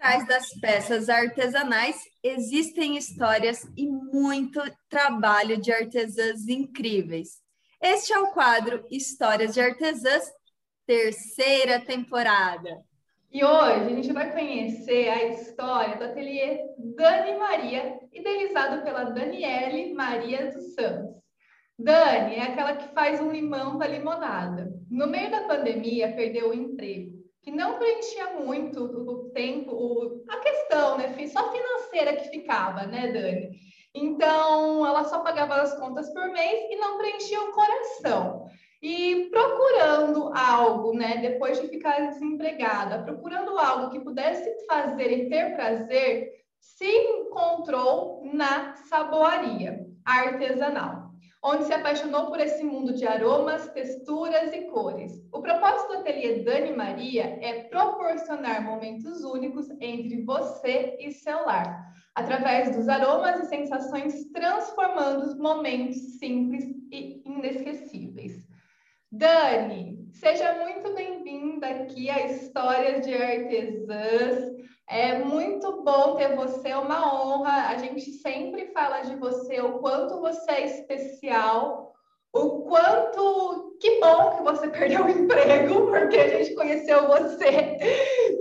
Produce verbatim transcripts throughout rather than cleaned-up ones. Atrás das peças artesanais existem histórias e muito trabalho de artesãs incríveis. Este é o quadro Histórias de Artesãs, terceira temporada. E hoje a gente vai conhecer a história do ateliê Dani Maria, idealizado pela Dani Maria dos Santos. Dani é aquela que faz um limão da limonada. No meio da pandemia, perdeu o emprego, que não preenchia muito o tempo, o, a questão, né, só financeira que ficava, né, Dani? Então, ela só pagava as contas por mês e não preenchia o coração. E procurando algo, né, depois de ficar desempregada, procurando algo que pudesse fazer e ter prazer, se encontrou na saboaria artesanal, onde se apaixonou por esse mundo de aromas, texturas e cores. O propósito do ateliê Dani Maria é proporcionar momentos únicos entre você e seu lar, através dos aromas e sensações, transformando os momentos simples e inesquecíveis. Dani, seja muito bem-vinda aqui a Histórias de Artesãs. É muito bom ter você, é uma honra. A gente sempre fala de você, o quanto você é especial, o quanto... Que bom que você perdeu o emprego, porque a gente conheceu você.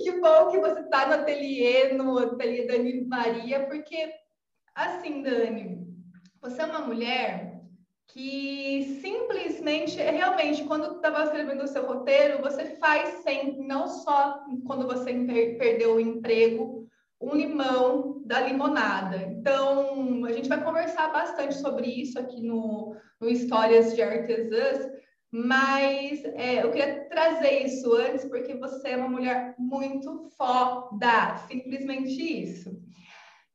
Que bom que você está no ateliê, no ateliê Dani Maria, porque, assim, Dani, você é uma mulher... que simplesmente, realmente, quando estava escrevendo o seu roteiro, você faz sempre, não só quando você perdeu o emprego, um limão da limonada. Então, a gente vai conversar bastante sobre isso aqui no, no Histórias de Artesãs, mas é, eu queria trazer isso antes, porque você é uma mulher muito foda, simplesmente isso.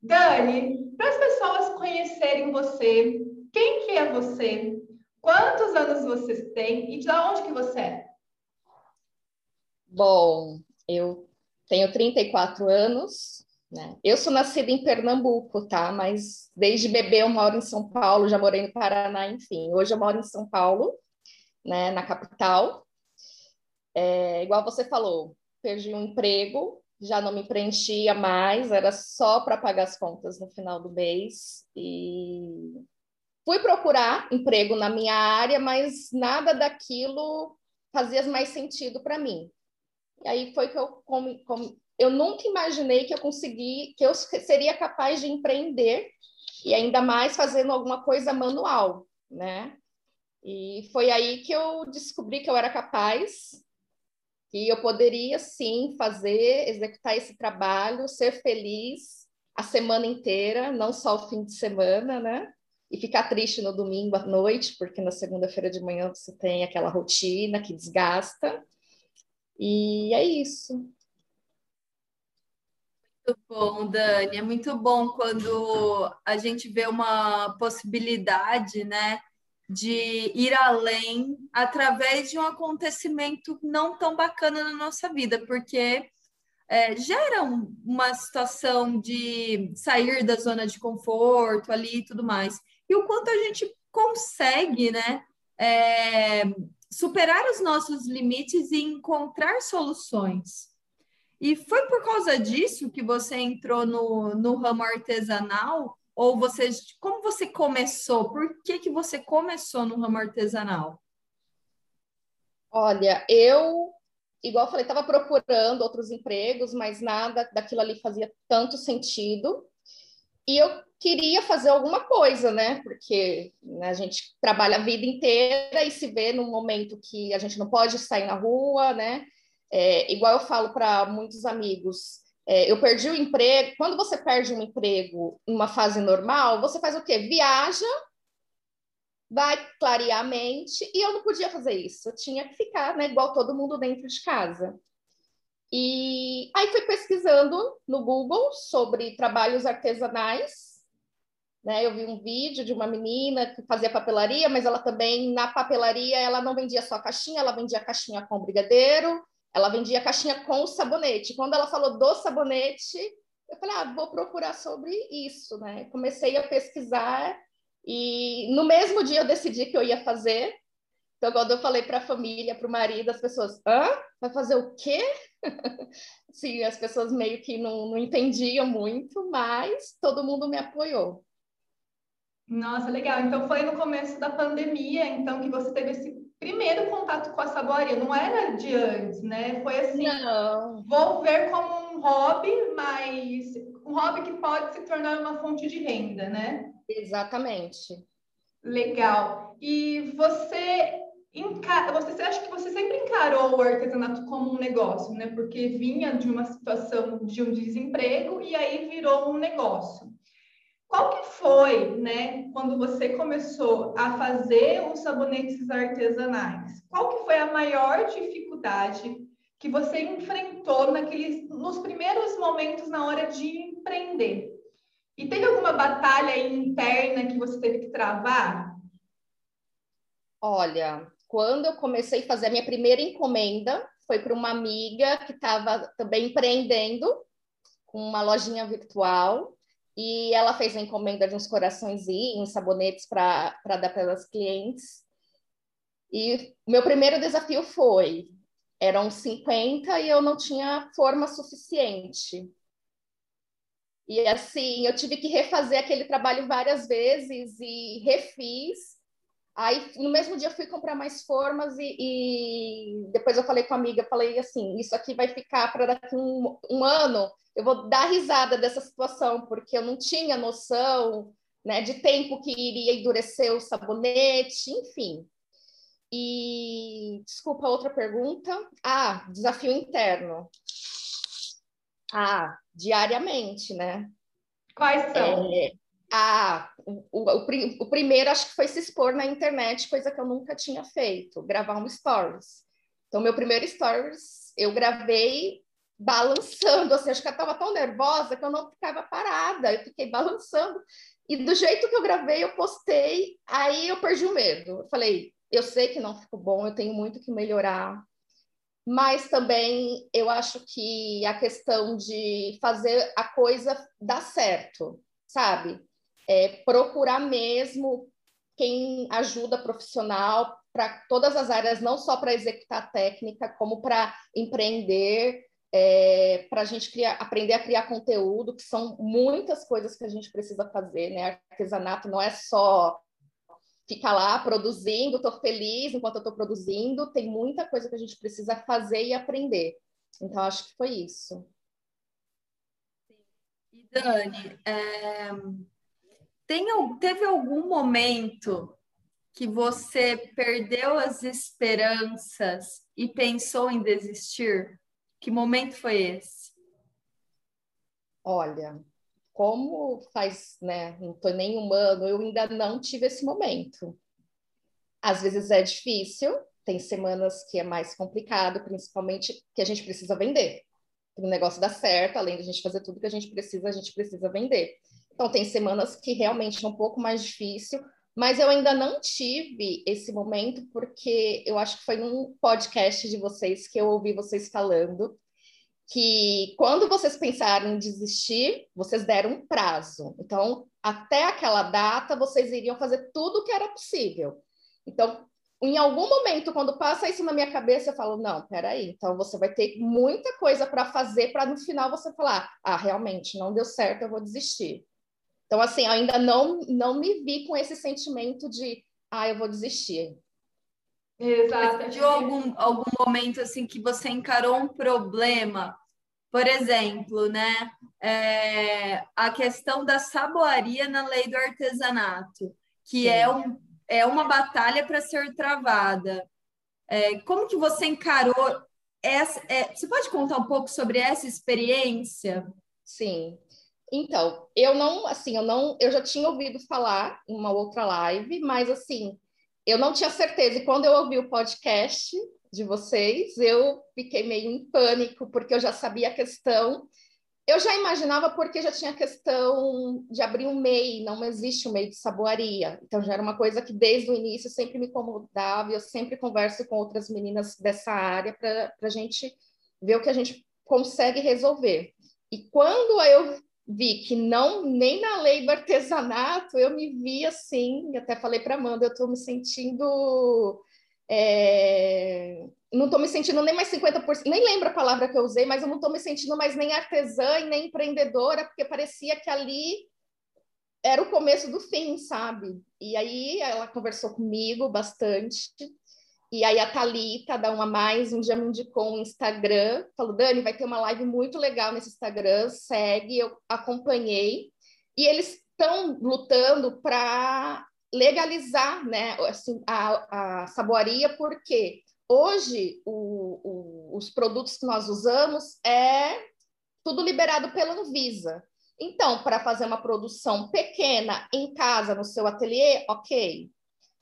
Dani, para as pessoas conhecerem você, quem que é você? Quantos anos você tem? E de onde que você é? Bom, eu tenho trinta e quatro anos, né? Eu sou nascida em Pernambuco, tá? Mas desde bebê eu moro em São Paulo, já morei no Paraná, enfim. Hoje eu moro em São Paulo, né? Na capital. É, igual você falou, perdi um emprego, já não me preenchia mais, era só para pagar as contas no final do mês e... Fui procurar emprego na minha área, mas nada daquilo fazia mais sentido para mim. E aí foi que eu... Como, como, eu nunca imaginei que eu consegui, que eu seria capaz de empreender, e ainda mais fazendo alguma coisa manual, né? E foi aí que eu descobri que eu era capaz, que eu poderia, sim, fazer, executar esse trabalho, ser feliz a semana inteira, não só o fim de semana, né? E ficar triste no domingo à noite, porque na segunda-feira de manhã você tem aquela rotina que desgasta. E é isso. Muito bom, Dani. É muito bom quando a gente vê uma possibilidade, né, de ir além através de um acontecimento não tão bacana na nossa vida, porque é, gera uma situação de sair da zona de conforto ali e tudo mais. E o quanto a gente consegue, né, é, superar os nossos limites e encontrar soluções. E foi por causa disso que você entrou no, no ramo artesanal? Ou você, como você começou? Por que que você começou no ramo artesanal? Olha, eu, igual eu falei, estava procurando outros empregos, mas nada daquilo ali fazia tanto sentido. E eu queria fazer alguma coisa, né? Porque, né, a gente trabalha a vida inteira e se vê num momento que a gente não pode sair na rua, né? É, igual eu falo para muitos amigos, é, eu perdi o emprego. Quando você perde um emprego em uma fase normal, você faz o quê? Viaja, vai clarear a mente, e eu não podia fazer isso. Eu tinha que ficar, né, igual todo mundo, dentro de casa. E aí fui pesquisando no Google sobre trabalhos artesanais, né? Eu vi um vídeo de uma menina que fazia papelaria, mas ela também, na papelaria, ela não vendia só a caixinha, ela vendia a caixinha com brigadeiro, ela vendia a caixinha com o sabonete. Quando ela falou do sabonete, eu falei, ah, vou procurar sobre isso, né? Comecei a pesquisar e no mesmo dia eu decidi que eu ia fazer. Então, quando eu falei para a família, para o marido, as pessoas, hã? Vai fazer o quê? Sim, as pessoas meio que não, não entendiam muito, mas todo mundo me apoiou. Nossa, legal. Então foi no começo da pandemia, então, que você teve esse primeiro contato com a saboaria. Não era de antes, né? Foi assim, não. Vou ver como um hobby, mas um hobby que pode se tornar uma fonte de renda, né? Exatamente. Legal. E você... Você acha que você sempre encarou o artesanato como um negócio, né? Porque vinha de uma situação de um desemprego e aí virou um negócio. Qual que foi, né, quando você começou a fazer os sabonetes artesanais? Qual que foi a maior dificuldade que você enfrentou naqueles, nos primeiros momentos na hora de empreender? E teve alguma batalha interna que você teve que travar? Olha... Quando eu comecei a fazer a minha primeira encomenda, foi para uma amiga que estava também empreendendo com uma lojinha virtual e ela fez a encomenda de uns coraçõezinhos, sabonetes para dar para as clientes. E meu primeiro desafio foi, eram cinquenta e eu não tinha forma suficiente. E assim, eu tive que refazer aquele trabalho várias vezes e refiz. Aí, no mesmo dia, eu fui comprar mais formas e, e depois eu falei com a amiga, falei assim, isso aqui vai ficar para daqui um, um ano, eu vou dar risada dessa situação, porque eu não tinha noção, né, de tempo que iria endurecer o sabonete, enfim. E, desculpa, outra pergunta. Ah, desafio interno. Ah, diariamente, né? Quais são? É... Ah, o, o, o primeiro acho que foi se expor na internet, coisa que eu nunca tinha feito, gravar um stories. Então, meu primeiro stories eu gravei balançando, assim, acho que eu estava tão nervosa que eu não ficava parada, eu fiquei balançando. E do jeito que eu gravei, eu postei, aí eu perdi o medo. Eu falei, eu sei que não ficou bom, eu tenho muito que melhorar. Mas também eu acho que a questão de fazer a coisa dar certo, sabe? É, procurar mesmo quem ajuda profissional para todas as áreas, não só para executar a técnica, como para empreender, é, para a gente criar, aprender a criar conteúdo, que são muitas coisas que a gente precisa fazer, né? Artesanato não é só ficar lá produzindo, estou feliz enquanto eu estou produzindo, tem muita coisa que a gente precisa fazer e aprender. Então, acho que foi isso. E, Dani, é... Tem, teve algum momento que você perdeu as esperanças e pensou em desistir? Que momento foi esse? Olha, como faz, né? Não tô nem humano, eu ainda não tive esse momento. Às vezes é difícil, tem semanas que é mais complicado, principalmente que a gente precisa vender. O negócio dá certo, além de a gente fazer tudo que a gente precisa, a gente precisa vender. Então, tem semanas que realmente é um pouco mais difícil, mas eu ainda não tive esse momento, porque eu acho que foi num podcast de vocês que eu ouvi vocês falando que quando vocês pensaram em desistir, vocês deram um prazo. Então, até aquela data, vocês iriam fazer tudo o que era possível. Então, em algum momento, quando passa isso na minha cabeça, eu falo, não, peraí, então você vai ter muita coisa para fazer para no final você falar, ah, realmente, não deu certo, eu vou desistir. Então, assim, eu ainda não, não me vi com esse sentimento de, ah, eu vou desistir. Exato. De algum, algum momento, assim, que você encarou um problema, por exemplo, né, é, a questão da saboaria na lei do artesanato, que Sim. é um, é uma batalha para ser travada. É, como que você encarou essa... É, você pode contar um pouco sobre essa experiência? Sim. Então, eu não, assim, eu não, eu já tinha ouvido falar em uma outra live, mas assim, eu não tinha certeza. E quando eu ouvi o podcast de vocês, eu fiquei meio em pânico, porque eu já sabia a questão. Eu já imaginava porque já tinha a questão de abrir um MEI, não existe um MEI de saboaria. Então, já era uma coisa que desde o início sempre me incomodava, e eu sempre converso com outras meninas dessa área para a gente ver o que a gente consegue resolver. E quando eu vi que não, nem na lei do artesanato, eu me vi assim, até falei para Amanda, eu estou me sentindo... É... não estou me sentindo nem mais cinquenta por cento, nem lembro a palavra que eu usei, mas eu não estou me sentindo mais nem artesã e nem empreendedora, porque parecia que ali era o começo do fim, sabe? E aí ela conversou comigo bastante, e aí a Thalita, da Uma Mais, um dia me indicou um Instagram, falou, Dani, vai ter uma live muito legal nesse Instagram, segue, eu acompanhei, e eles estão lutando para legalizar, né, assim, a, a saboaria, porque hoje o, o, os produtos que nós usamos é tudo liberado pela Anvisa. Então, para fazer uma produção pequena em casa, no seu ateliê, ok.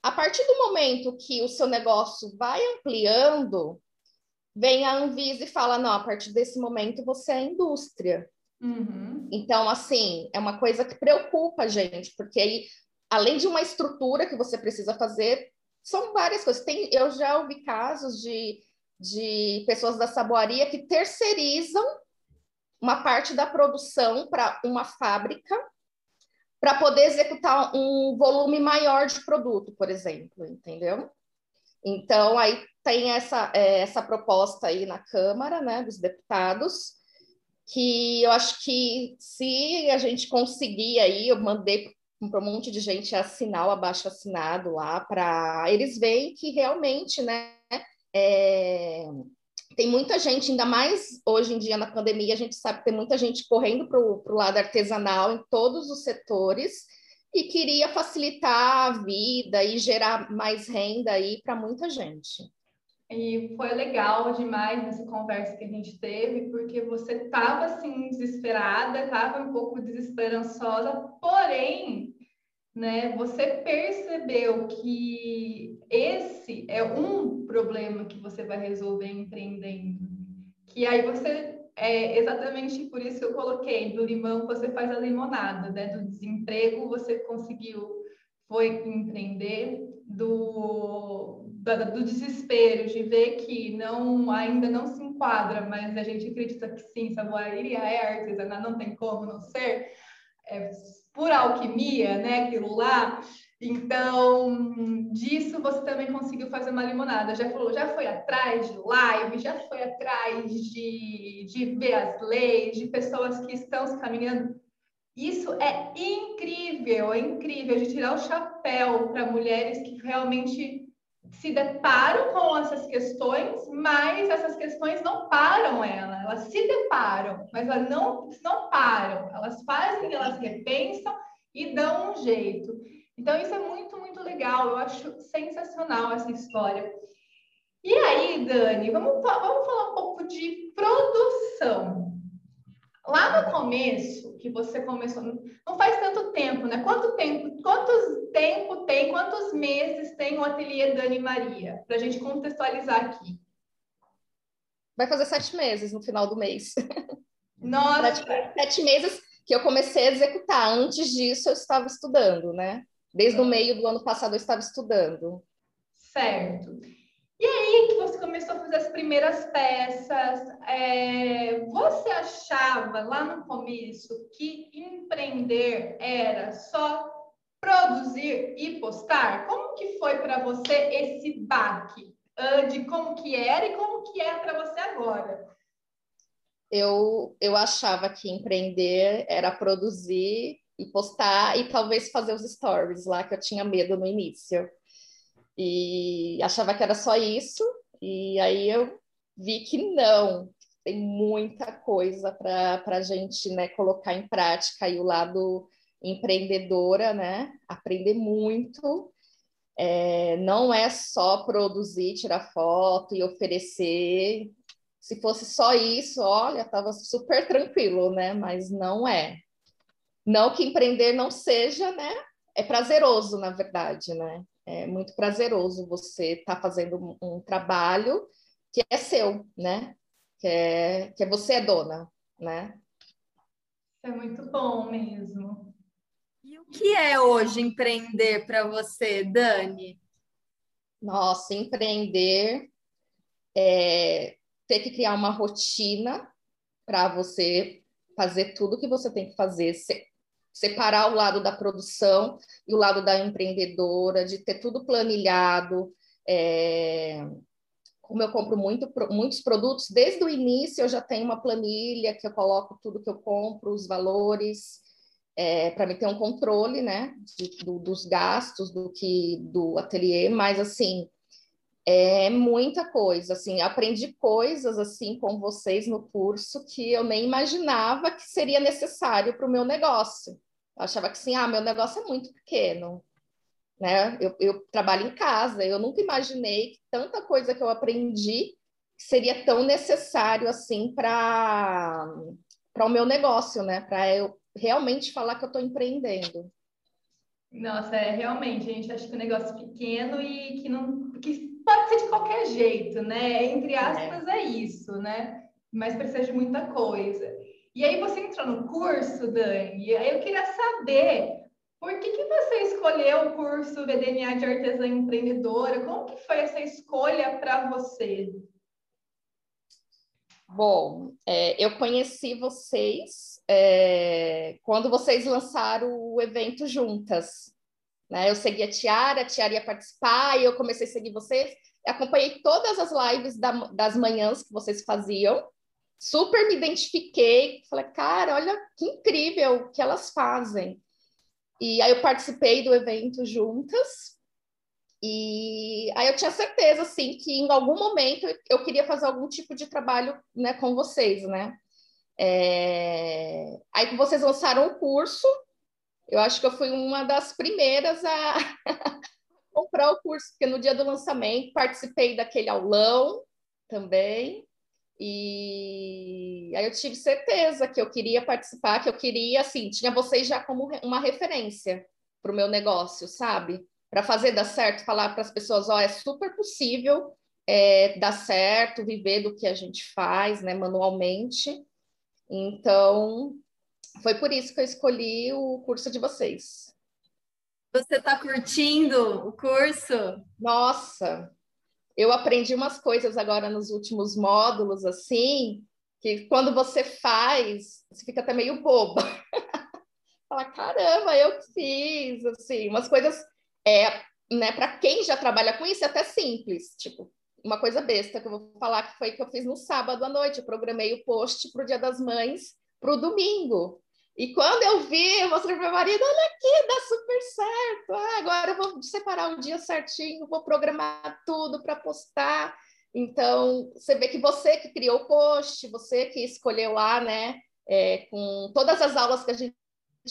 A partir do momento que o seu negócio vai ampliando, vem a Anvisa e fala, não, a partir desse momento você é indústria. Uhum. Então, assim, é uma coisa que preocupa a gente, porque aí, além de uma estrutura que você precisa fazer, são várias coisas. Tem, eu já ouvi casos de, de pessoas da saboaria que terceirizam uma parte da produção para uma fábrica para poder executar um volume maior de produto, por exemplo, entendeu? Então, aí tem essa, é, essa proposta aí na Câmara, né, dos deputados, que eu acho que se a gente conseguir aí, eu mandei para um monte de gente assinar o abaixo-assinado lá, para eles veem que realmente, né, é, tem muita gente, ainda mais hoje em dia na pandemia, a gente sabe que tem muita gente correndo para o lado artesanal em todos os setores e queria facilitar a vida e gerar mais renda aí para muita gente. E foi legal demais nessa conversa que a gente teve, porque você estava, assim, desesperada, estava um pouco desesperançosa, porém, né, você percebeu que esse é um problema que você vai resolver empreendendo. Que aí você, é exatamente por isso que eu coloquei, do limão você faz a limonada, né? Do desemprego você conseguiu, foi empreender, do... do desespero, de ver que não, ainda não se enquadra, mas a gente acredita que sim, saboaria é artesana, não tem como não ser, é, por alquimia, né, aquilo lá. Então, disso você também conseguiu fazer uma limonada. Já falou, já foi atrás de live, já foi atrás de, de ver as leis, de pessoas que estão se caminhando. Isso é incrível, é incrível, de tirar o chapéu para mulheres que realmente se deparam com essas questões, mas essas questões não param ela. Elas se deparam, mas elas não, não param. Elas fazem, elas repensam e dão um jeito. Então, isso é muito, muito legal. Eu acho sensacional essa história. E aí, Dani, vamos, vamos falar um pouco de produção. Lá no começo, que você começou... Não faz tanto tempo, né? Quanto tempo, quantos tempo tem, quantos meses tem o Ateliê Dani Maria? Para a gente contextualizar aqui. Vai fazer sete meses no final do mês. Nossa! Sete meses que eu comecei a executar. Antes disso, eu estava estudando, né? Desde é. o meio do ano passado, eu estava estudando. Certo. E aí que você começou a fazer as primeiras peças, é, você achava lá no começo que empreender era só produzir e postar? Como que foi para você esse baque uh, de como que era e como que é para você agora? Eu, eu achava que empreender era produzir e postar e talvez fazer os stories lá, que eu tinha medo no início. E achava que era só isso, e aí eu vi que não, tem muita coisa para a gente, né, colocar em prática, e o lado empreendedora, né, aprender muito, é, não é só produzir, tirar foto e oferecer, se fosse só isso, olha, estava super tranquilo, né, mas não é, não que empreender não seja, né, é prazeroso, na verdade, né. É muito prazeroso você estar tá fazendo um trabalho que é seu, né? Que é, que você é dona, né? É muito bom mesmo. E o que é hoje empreender para você, Dani? Nossa, empreender é ter que criar uma rotina para você fazer tudo que você tem que fazer, ser separar o lado da produção e o lado da empreendedora, de ter tudo planilhado, é, como eu compro muito, muitos produtos, desde o início eu já tenho uma planilha que eu coloco tudo que eu compro, os valores, é, para me ter um controle, né, de, do, dos gastos do que do ateliê, mas assim, é muita coisa, assim, aprendi coisas assim com vocês no curso que eu nem imaginava que seria necessário para o meu negócio. Eu achava que assim, ah, meu negócio é muito pequeno, né? Eu, eu trabalho em casa, eu nunca imaginei que tanta coisa que eu aprendi seria tão necessário assim para para o meu negócio, né? Para eu realmente falar que eu estou empreendendo. Nossa, é realmente, a gente acha que o negócio é pequeno e que não que pode ser de qualquer jeito, né? Entre aspas, é, é isso, né? Mas precisa de muita coisa. E aí você entrou no curso, Dani, e aí eu queria saber por que que você escolheu o curso B D N A de Artesã Empreendedora? Como que foi essa escolha para você? Bom, é, eu conheci vocês é, quando vocês lançaram o evento juntas, né? Eu segui a Tiara, a Tiara ia participar, e eu comecei a seguir vocês. Acompanhei todas as lives da, das manhãs que vocês faziam. Super me identifiquei. Falei, cara, olha que incrível o que elas fazem. E aí eu participei do evento juntas. E aí eu tinha certeza, assim, que em algum momento eu queria fazer algum tipo de trabalho, né, com vocês, né? É... Aí vocês lançaram o curso, eu acho que eu fui uma das primeiras a comprar o curso, porque no dia do lançamento participei daquele aulão também, e aí eu tive certeza que eu queria participar, que eu queria, assim, tinha vocês já como uma referência para o meu negócio, sabe? Para fazer dar certo, falar para as pessoas, ó, é super possível é, dar certo, viver do que a gente faz, né, manualmente. Então, foi por isso que eu escolhi o curso de vocês. Você está curtindo o curso? Nossa, eu aprendi umas coisas agora nos últimos módulos, assim, que quando você faz, você fica até meio boba. Fala, caramba, eu fiz, assim, umas coisas... É, né, para quem já trabalha com isso, é até simples, tipo, uma coisa besta que eu vou falar que foi que eu fiz no sábado à noite, eu programei o post para o Dia das Mães, para o domingo, e quando eu vi, eu mostrei para meu marido, olha aqui, dá super certo, ah, agora eu vou separar o dia certinho, vou programar tudo para postar. Então, você vê que você que criou o post, você que escolheu lá, né, é, com todas as aulas que a gente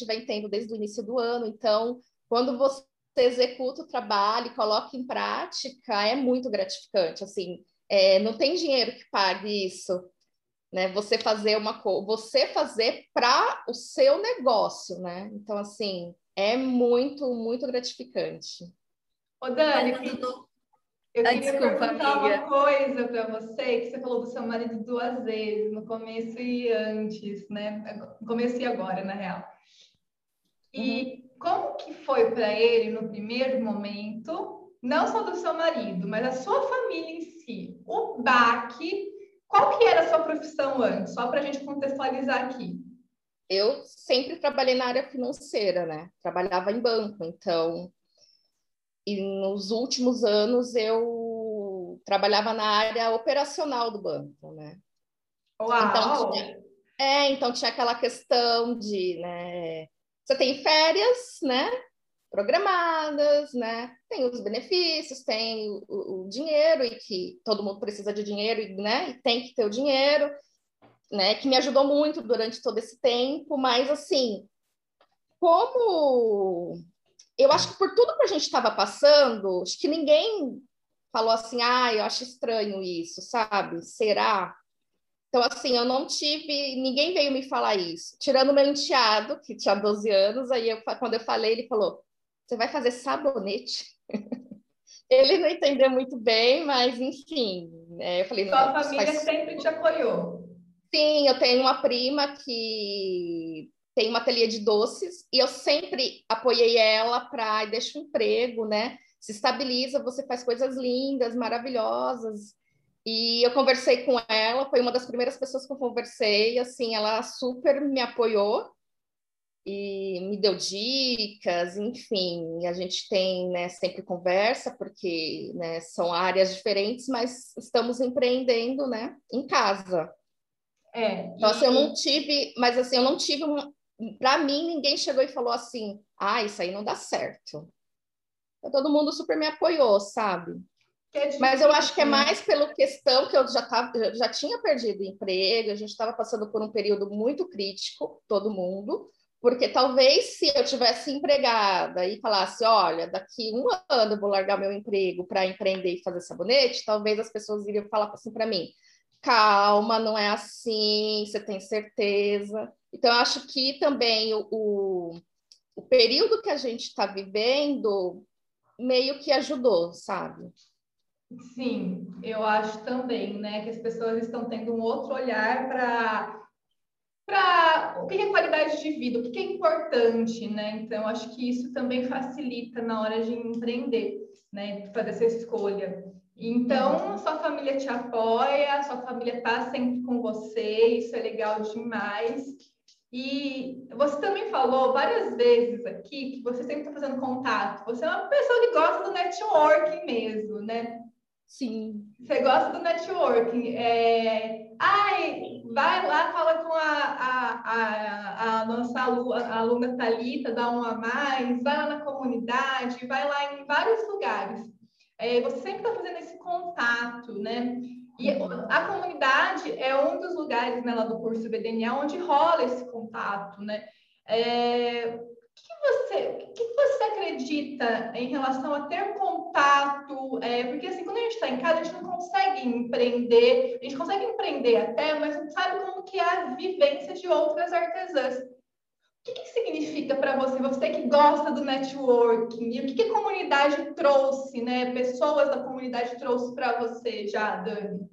vem tendo desde o início do ano, então, quando você Você executa o trabalho, coloca em prática, é muito gratificante, assim, é, não tem dinheiro que pague isso, né? Você fazer uma coisa, você fazer para o seu negócio, né? Então, assim, é muito, muito gratificante. Ô, Dani, eu, eu ah, queria desculpa, perguntar amiga. uma coisa para você, que você falou do seu marido duas vezes, no começo e antes, né? No começo e agora, na real. E... Uhum. Como que foi para ele, no primeiro momento, não só do seu marido, mas a sua família em si, o baque? Qual que era a sua profissão antes? Só para a gente contextualizar aqui. Eu sempre trabalhei na área financeira, né? Trabalhava em banco, então... E nos últimos anos eu trabalhava na área operacional do banco, né? Uau! Então, tinha... É, então tinha aquela questão de... né? Você tem férias, né, programadas, né, tem os benefícios, tem o, o dinheiro, e que todo mundo precisa de dinheiro, e, né, e tem que ter o dinheiro, né, que me ajudou muito durante todo esse tempo, mas, assim, como... Eu acho que por tudo que a gente estava passando, acho que ninguém falou assim, ah, eu acho estranho isso, sabe, será... Então, assim, eu não tive... Ninguém veio me falar isso. Tirando meu enteado, que tinha doze anos, aí eu, quando eu falei, ele falou, você vai fazer sabonete? Ele não entendeu muito bem, mas, enfim... É, eu falei, sua família faz... sempre te apoiou. Sim, eu tenho uma prima que tem uma ateliê de doces, e eu sempre apoiei ela para... Deixa um emprego, né? Se estabiliza, você faz coisas lindas, maravilhosas... E eu conversei com ela, foi uma das primeiras pessoas que eu conversei, assim, ela super me apoiou, e me deu dicas, enfim, a gente tem, né, sempre conversa, porque, né, são áreas diferentes, mas estamos empreendendo, né, em casa. É, então, e... assim, eu não tive, mas assim, eu não tive, um, para mim, ninguém chegou e falou assim, ah, isso aí não dá certo. Então, todo mundo super me apoiou, sabe? É difícil, mas eu acho que é mais pela questão que eu já, tava, já tinha perdido emprego, a gente estava passando por um período muito crítico, todo mundo. Porque talvez se eu tivesse empregada e falasse, olha, daqui um ano eu vou largar meu emprego para empreender e fazer sabonete, talvez as pessoas iriam falar assim para mim, calma, não é assim, você tem certeza? Então, eu acho que também o, o, o período que a gente está vivendo meio que ajudou, sabe? Sim, eu acho também, né, que as pessoas estão tendo um outro olhar para... Pra, o que é qualidade de vida, o que é importante, né? Então, acho que isso também facilita na hora de empreender, né? Fazer essa escolha. Então, sua família te apoia, sua família tá sempre com você, isso é legal demais. E você também falou várias vezes aqui que você sempre tá fazendo contato. Você é uma pessoa que gosta do networking mesmo, né? Sim. Você gosta do networking. É... Ai, vai lá, fala com a, a, a, a nossa aluna, a aluna Thalita, da Uma Mais, vai lá na comunidade, vai lá em vários lugares. É, você sempre está fazendo esse contato, né? E a comunidade é um dos lugares, né, lá do curso B D N A onde rola esse contato, né? É... Você, o que você acredita em relação a ter contato? É, porque assim, quando a gente está em casa, a gente não consegue empreender, a gente consegue empreender até, mas não sabe como que é a vivência de outras artesãs. O que, que significa para você? Você que gosta do networking, e o que, que a comunidade trouxe, né? Pessoas da comunidade trouxe para você já, Dani?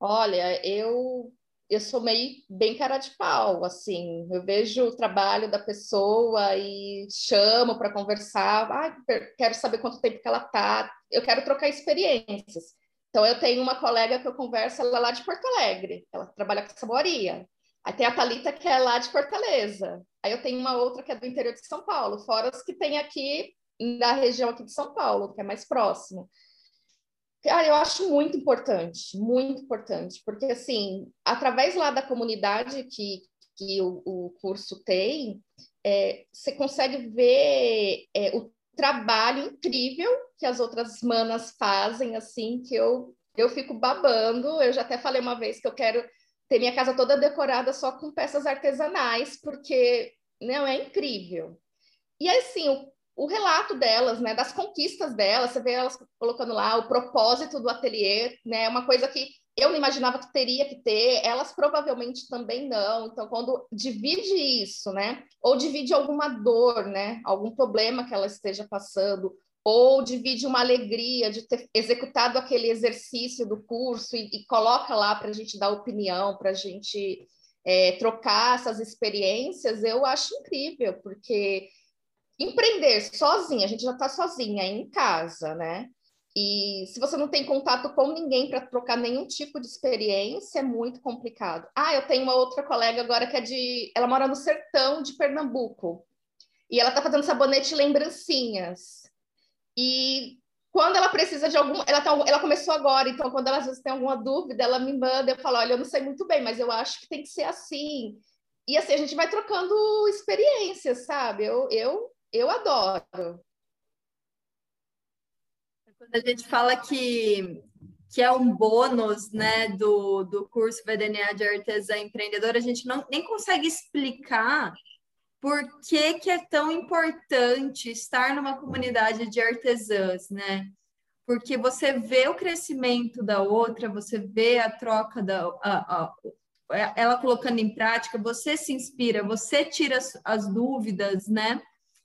Olha, eu... eu sou meio bem cara de pau, assim, eu vejo o trabalho da pessoa e chamo para conversar, ah, quero saber quanto tempo que ela tá, eu quero trocar experiências. Então, eu tenho uma colega que eu converso, ela é lá de Porto Alegre, ela trabalha com saboaria. Aí tem a Thalita, que é lá de Fortaleza. Aí eu tenho uma outra que é do interior de São Paulo, fora as que tem aqui na região aqui de São Paulo, que é mais próximo. Cara, eu acho muito importante, muito importante, porque, assim, através lá da comunidade que, que o, o curso tem, é, você consegue ver é, o trabalho incrível que as outras manas fazem, assim, que eu, eu fico babando. Eu já até falei uma vez que eu quero ter minha casa toda decorada só com peças artesanais, porque, não, é incrível. E, assim, o o relato delas, né, das conquistas delas, você vê elas colocando lá o propósito do ateliê, né, uma coisa que eu não imaginava que teria que ter, elas provavelmente também não. Então, quando divide isso, né, ou divide alguma dor, né, algum problema que ela esteja passando, ou divide uma alegria de ter executado aquele exercício do curso e, e coloca lá para a gente dar opinião, para a gente é, trocar essas experiências, eu acho incrível, porque... empreender sozinha, a gente já está sozinha em casa, né? E se você não tem contato com ninguém para trocar nenhum tipo de experiência, é muito complicado. Ah, eu tenho uma outra colega agora que é de... ela mora no sertão de Pernambuco. E ela está fazendo sabonete lembrancinhas. E quando ela precisa de algum... Ela, tá... ela começou agora, então quando ela às vezes tem alguma dúvida, ela me manda, eu falo, olha, eu não sei muito bem, mas eu acho que tem que ser assim. E assim, a gente vai trocando experiências, sabe? Eu... eu... Eu adoro. Quando a gente fala que, que é um bônus, né, do, do curso B D N A de Artesã Empreendedora, a gente não, nem consegue explicar por que, que é tão importante estar numa comunidade de artesãs, né? Porque você vê o crescimento da outra, você vê a troca da... A, a, ela colocando em prática, você se inspira, você tira as, as dúvidas, né?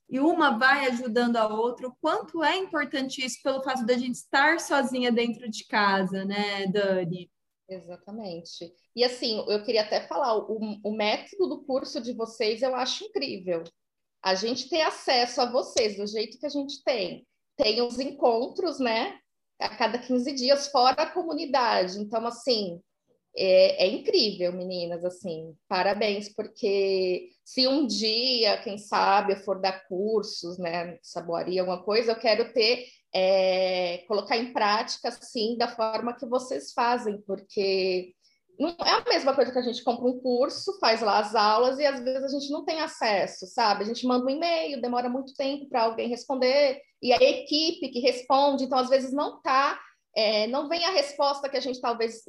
E uma vai ajudando a outra. O quanto é importante isso pelo fato da gente estar sozinha dentro de casa, né, Dani? Exatamente. E assim, eu queria até falar, o, o método do curso de vocês eu acho incrível. A gente tem acesso a vocês do jeito que a gente tem. Tem os encontros, né, a cada quinze dias, fora a comunidade. Então, assim, É, é incrível, meninas, assim, parabéns, porque se um dia, quem sabe, eu for dar cursos, né, saboaria, alguma coisa, eu quero ter, é, colocar em prática, assim, da forma que vocês fazem, porque não é a mesma coisa que a gente compra um curso, faz lá as aulas e às vezes a gente não tem acesso, sabe? A gente manda um e-mail, demora muito tempo para alguém responder, e a equipe que responde, então às vezes não tá, é, não vem a resposta que a gente talvez...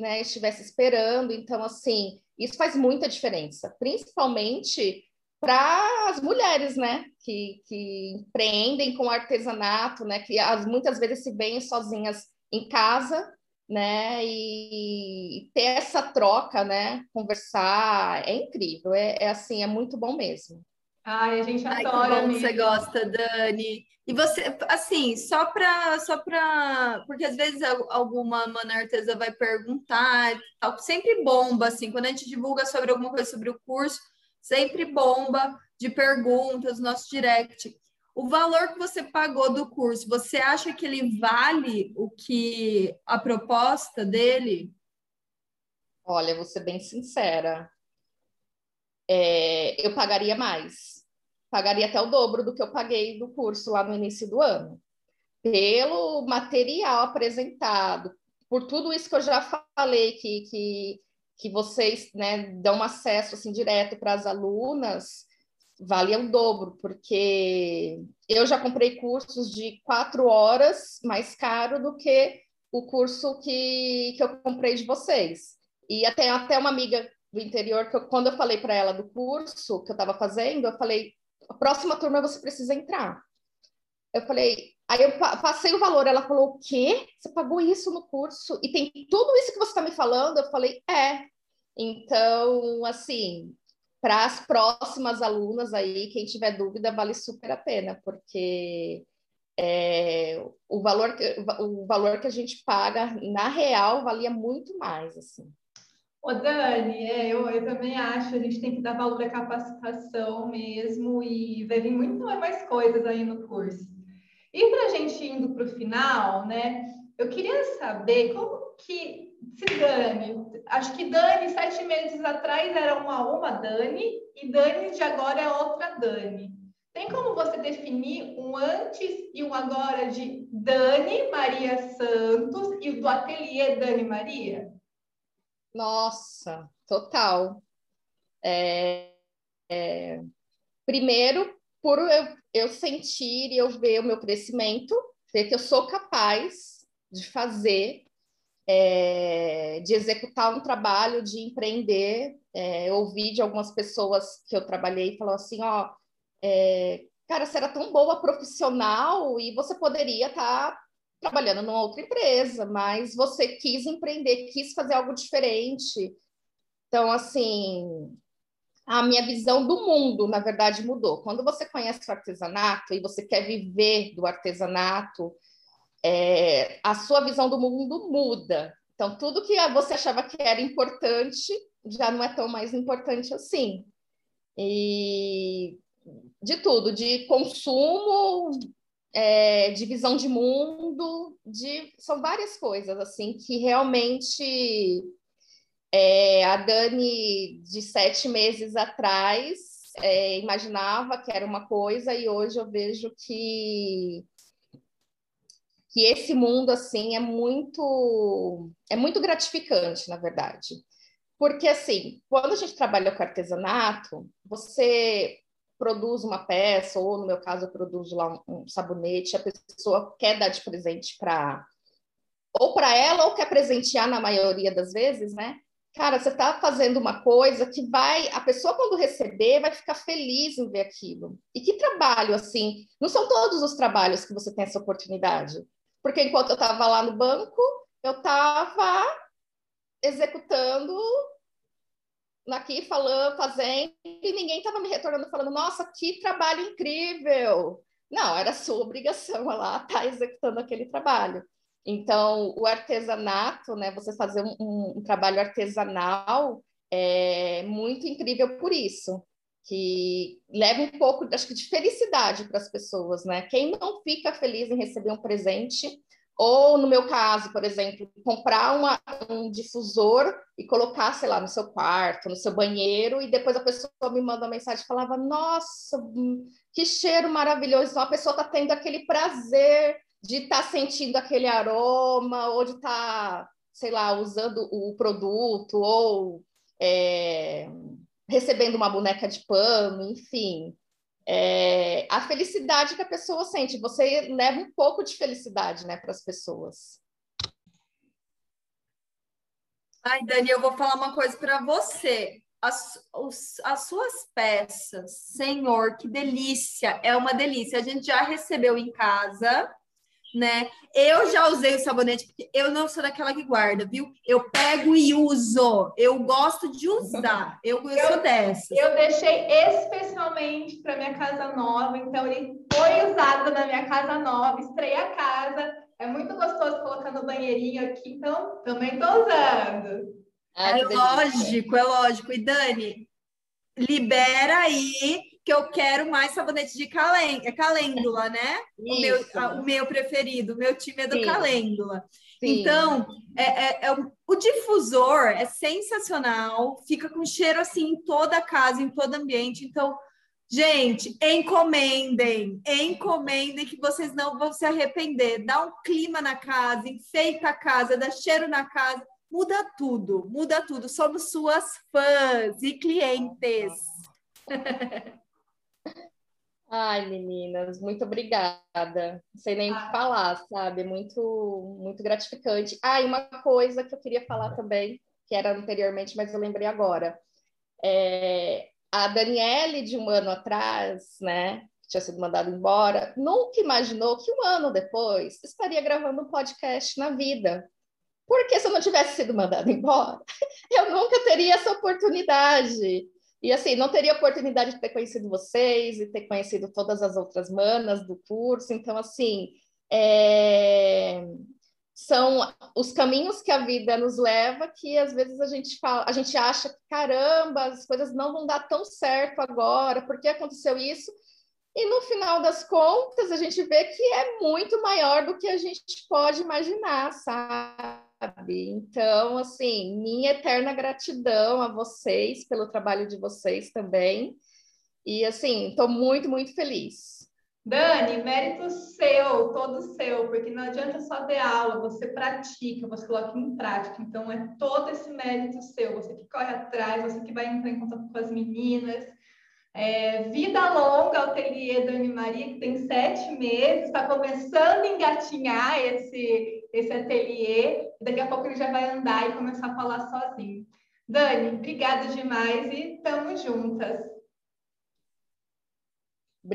né, estivesse esperando. Então, assim, isso faz muita diferença, principalmente para as mulheres, né, que, que empreendem com artesanato, né, que as, muitas vezes se veem sozinhas em casa, né, e, e ter essa troca, né, conversar, é incrível, é, é assim, é muito bom mesmo. Ai, a gente adora. Ai, que bom que você gosta, Dani. E você, assim, só para, só para, porque às vezes alguma mana artesã vai perguntar, tal, sempre bomba, assim, quando a gente divulga sobre alguma coisa sobre o curso, sempre bomba de perguntas no nosso direct. O valor que você pagou do curso, você acha que ele vale o que a proposta dele? Olha, vou ser bem sincera. É, eu pagaria mais, pagaria até o dobro do que eu paguei do curso lá no início do ano, pelo material apresentado, por tudo isso que eu já falei, que, que, que vocês, né, dão acesso assim, direto para as alunas, valia o dobro, porque eu já comprei cursos de quatro horas mais caro do que o curso que, que eu comprei de vocês, e até, até uma amiga do interior, que eu, quando eu falei para ela do curso que eu estava fazendo, eu falei, a próxima turma você precisa entrar. Eu falei, aí eu pa passei o valor, ela falou, o quê? Você pagou isso no curso? E tem tudo isso que você está me falando? Eu falei, é. Então, assim, para as próximas alunas aí, quem tiver dúvida, vale super a pena, porque é, o, valor que, o valor que a gente paga, na real, valia muito mais, assim. Ô, Dani, é, eu, eu também acho, a gente tem que dar valor à capacitação mesmo e vai vir muito mais coisas aí no curso. E para a gente indo para o final, né, eu queria saber como que se Dani, acho que Dani sete meses atrás era uma uma Dani e Dani de agora é outra Dani. Tem como você definir um antes e um agora de Dani Maria Santos e do Ateliê Dani Maria? Nossa, total. É, é, primeiro, por eu, eu sentir e eu ver o meu crescimento, ver que eu sou capaz de fazer, é, de executar um trabalho, de empreender. É, eu ouvi de algumas pessoas que eu trabalhei e falaram assim, ó, é, cara, você era tão boa profissional e você poderia estar... tá trabalhando numa outra empresa, mas você quis empreender, quis fazer algo diferente. Então, assim, a minha visão do mundo, na verdade, mudou. Quando você conhece o artesanato e você quer viver do artesanato, é, a sua visão do mundo muda. Então, tudo que você achava que era importante, já não é tão mais importante assim. E de tudo, de consumo... É, de visão de mundo, de, são várias coisas, assim, que realmente é, a Dani de sete meses atrás é, imaginava que era uma coisa e hoje eu vejo que, que esse mundo, assim, é muito, é muito gratificante, na verdade. Porque, assim, quando a gente trabalha com artesanato, você... produz uma peça, ou no meu caso eu produzo lá um, um sabonete, a pessoa quer dar de presente para ou para ela, ou quer presentear na maioria das vezes, né? Cara, você tá fazendo uma coisa que vai, a pessoa quando receber vai ficar feliz em ver aquilo. E que trabalho, assim, não são todos os trabalhos que você tem essa oportunidade, porque enquanto eu tava lá no banco, eu tava executando... aqui falando, fazendo, e ninguém estava me retornando falando, nossa, que trabalho incrível! Não, era sua obrigação lá estar executando aquele trabalho. Então, o artesanato, né, você fazer um, um, um trabalho artesanal é muito incrível por isso, que leva um pouco, acho que, de felicidade para as pessoas, né? Quem não fica feliz em receber um presente Ou, no meu caso, por exemplo, comprar uma, um difusor e colocar, sei lá, no seu quarto, no seu banheiro, e depois a pessoa me manda uma mensagem e falava, nossa, que cheiro maravilhoso. Então, a pessoa está tendo aquele prazer de estar tá sentindo aquele aroma, ou de estar, tá, sei lá, usando o produto, ou é, recebendo uma boneca de pano, enfim. É, a felicidade que a pessoa sente, você leva um pouco de felicidade, né, para as pessoas. Ai, Dani, eu vou falar uma coisa para você. As, os, as suas peças, senhor, que delícia! É uma delícia. A gente já recebeu em casa, né? Eu já usei o sabonete, porque eu não sou daquela que guarda, viu? Eu pego e uso. Eu gosto de usar. Eu sou eu, dessa. Eu deixei especialmente para minha casa nova, então ele foi usado na minha casa nova, estreia a casa. É muito gostoso colocar no banheirinho aqui, então também tô usando. Ai, é lógico, é lógico. E Dani, libera aí que eu quero mais sabonete de calen... é calêndula, né? O meu, o meu preferido, o meu time é do Sim. calêndula. Sim. Então, é, é, é, o difusor é sensacional, fica com cheiro assim em toda a casa, em todo ambiente, então... Gente, encomendem, encomendem que vocês não vão se arrepender. Dá um clima na casa, enfeita a casa, dá cheiro na casa, muda tudo, muda tudo. Somos suas fãs e clientes. Ai, meninas, muito obrigada. Não sei nem o que falar, sabe? Muito, muito gratificante. Ah, e uma coisa que eu queria falar também, que era anteriormente, mas eu lembrei agora. É... A Daniele, de um ano atrás, né, que tinha sido mandada embora, nunca imaginou que um ano depois estaria gravando um podcast na vida. Porque se eu não tivesse sido mandada embora, eu nunca teria essa oportunidade. E assim, não teria oportunidade de ter conhecido vocês e ter conhecido todas as outras manas do curso. Então, assim, é... são os caminhos que a vida nos leva, que às vezes a gente fala, a gente acha que caramba, as coisas não vão dar tão certo agora, porque aconteceu isso, e no final das contas a gente vê que é muito maior do que a gente pode imaginar, sabe? Então, assim, minha eterna gratidão a vocês pelo trabalho de vocês também, e assim, estou muito, muito feliz. Dani, mérito seu, todo seu, porque não adianta só ter aula, você pratica, você coloca em prática, então é todo esse mérito seu, você que corre atrás, você que vai entrar em contato com as meninas. É, vida longa, Ateliê Dani Maria, que tem sete meses, está começando a engatinhar esse, esse ateliê, e daqui a pouco ele já vai andar e começar a falar sozinho. Dani, obrigada demais e tamo juntas!